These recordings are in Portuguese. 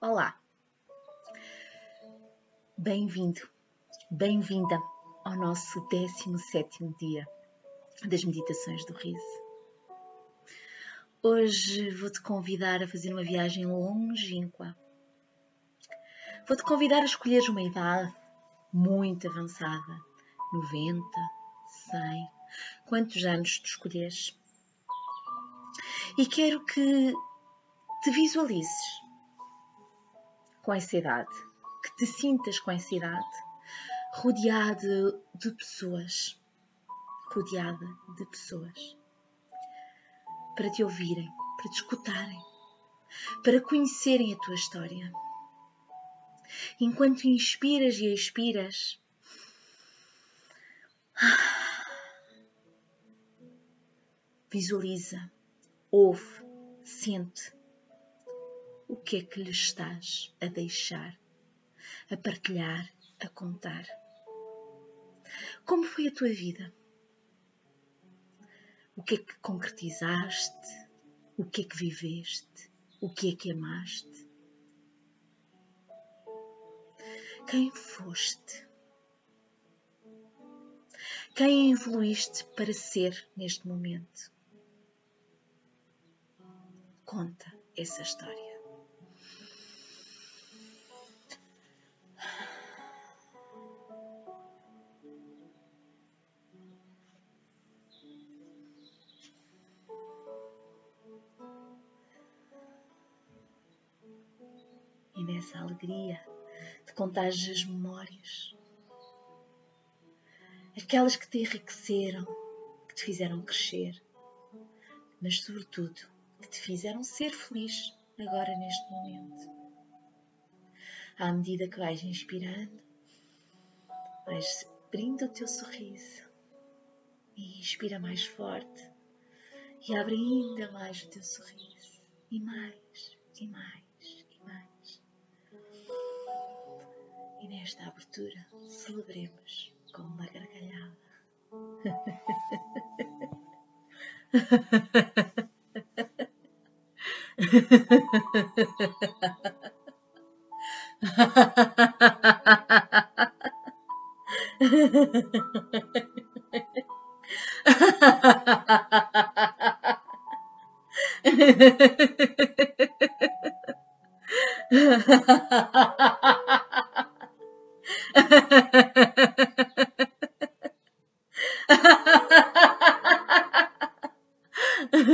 Olá, bem-vindo, bem-vinda ao nosso 17º dia das Meditações do Riso. Hoje vou-te convidar a fazer uma viagem longínqua. Vou-te convidar a escolheres uma idade muito avançada, 90, 100, quantos anos tu escolheres. E quero que te visualizes com essa idade, que te sintas com essa idade, rodeada de pessoas, para te ouvirem, para te escutarem, para conhecerem a tua história. Enquanto inspiras e expiras, visualiza, ouve, sente o que é que lhe estás a deixar, a partilhar, a contar. Como foi a tua vida? O que é que concretizaste? O que é que viveste? O que é que amaste? Quem foste? Quem evoluíste para ser neste momento? Conta essa história. E nessa alegria de contares as memórias, aquelas que te enriqueceram, que te fizeram crescer, mas sobretudo que te fizeram ser feliz agora neste momento. À medida que vais inspirando, vais abrindo o teu sorriso e inspira mais forte e abre ainda mais o teu sorriso e mais e mais. E nesta abertura, celebremos com uma gargalhada.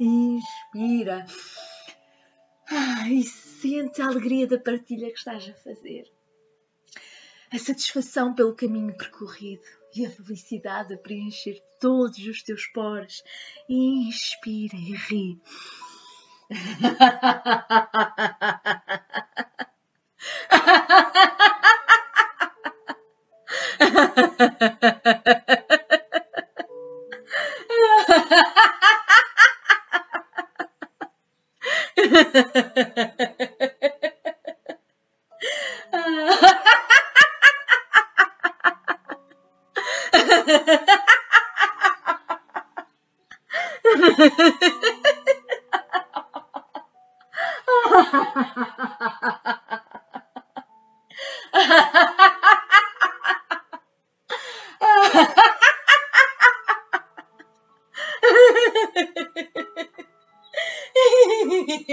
Inspira e sente a alegria da partilha que estás a fazer, a satisfação pelo caminho percorrido e a felicidade a preencher todos os teus poros. Inspira e ri.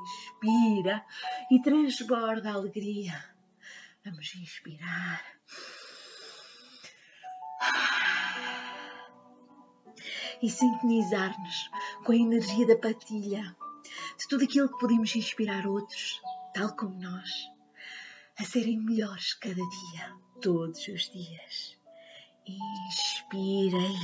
Respira e transborda a alegria. Vamos inspirar. E sintonizar-nos com a energia da partilha, de tudo aquilo que podemos inspirar outros, tal como nós, a serem melhores cada dia, todos os dias. Inspirem.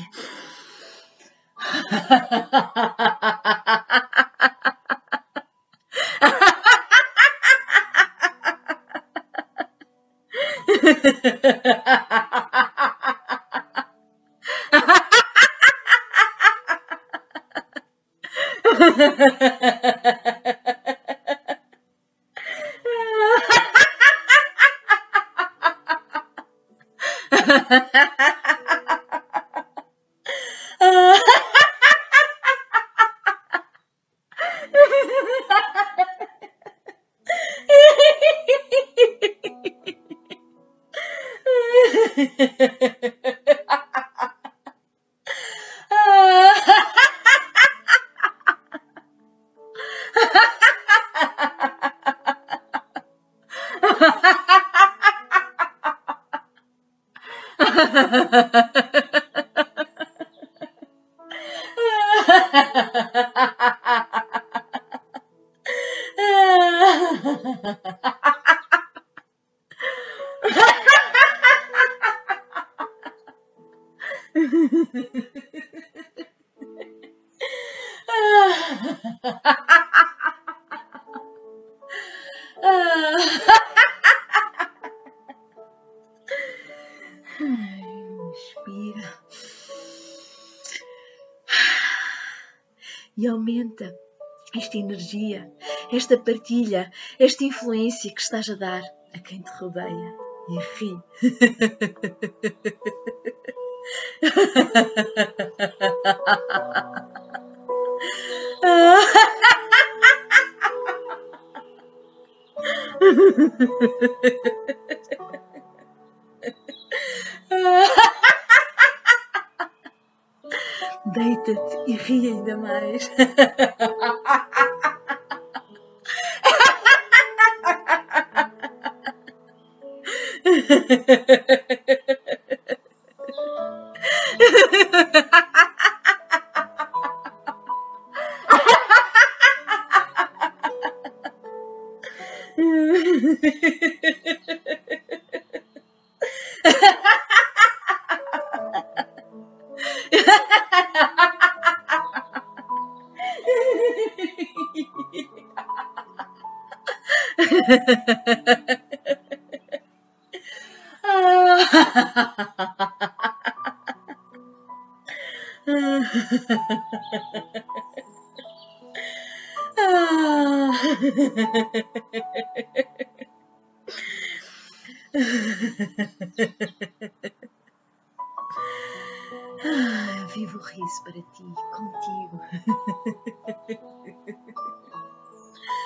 Inspira e aumenta esta energia, esta partilha, esta influência que estás a dar a quem te rodeia. E ri. Deita-te e ri ainda mais. Vivo o riso para ti, contigo.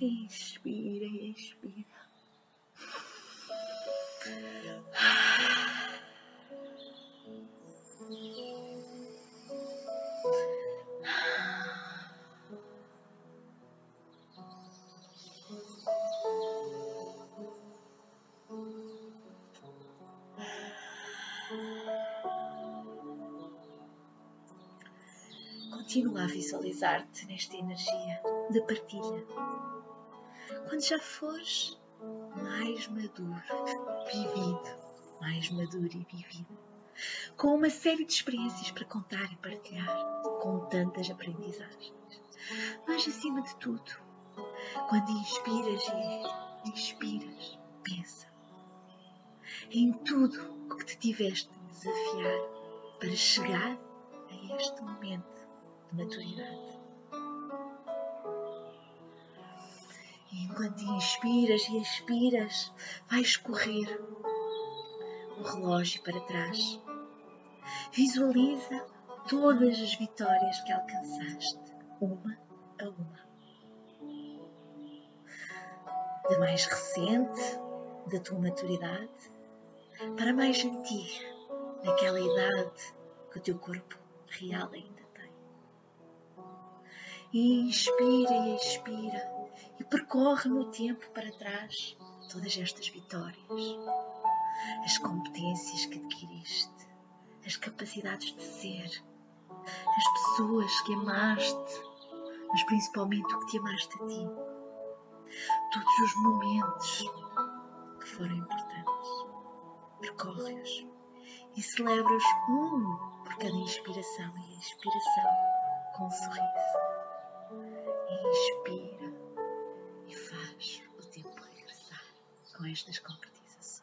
Inspira e expira. Continua a visualizar-te nesta energia de partilha. Quando já fores mais maduro, vivido, mais maduro e vivido, com uma série de experiências para contar e partilhar, com tantas aprendizagens. Mas acima de tudo, quando inspiras e expiras, pensa em tudo o que te tiveste de desafiar para chegar a este momento de maturidade. E enquanto inspiras e expiras, vais correr o relógio para trás. Visualiza todas as vitórias que alcançaste, uma a uma. Da mais recente, da tua maturidade, para a mais antiga, naquela idade que o teu corpo real ainda tem. E inspira e expira. E percorre no tempo para trás todas estas vitórias, as competências que adquiriste, as capacidades de ser, as pessoas que amaste, mas principalmente o que te amaste a ti, todos os momentos que foram importantes. Percorre-os e celebra-os um por cada inspiração e expiração com um sorriso. Inspira. E faz o tempo regressar com estas concretizações.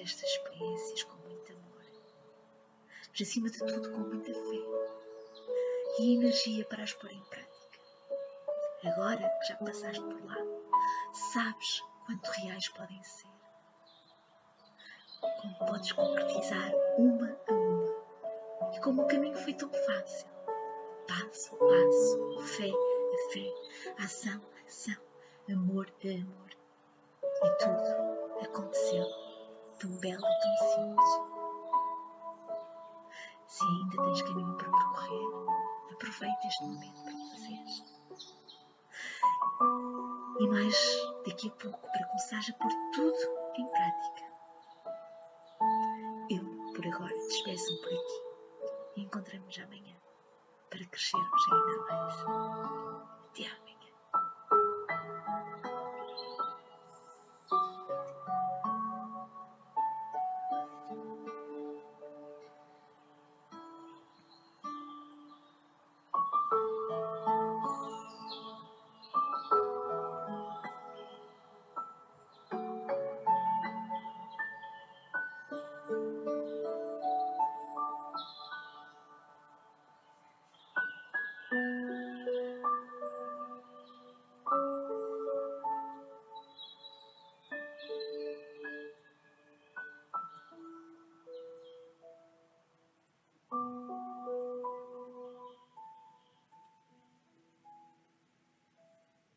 Estas experiências com muito amor, mas acima de tudo com muita fé e energia para as pôr em prática. Agora que já passaste por lá, sabes quanto reais podem ser, como podes concretizar uma a uma e como o caminho foi tão fácil, passo a passo, fé a fé, ação a ação, amor a amor, e tudo aconteceu. Tão bela, tão simples. Se ainda tens caminho para percorrer, aproveita este momento para o fazeres. E mais daqui a pouco, para começares a pôr tudo em prática. Eu, por agora, despeço-me por aqui e encontramos-nos amanhã para crescermos ainda mais. Até amanhã.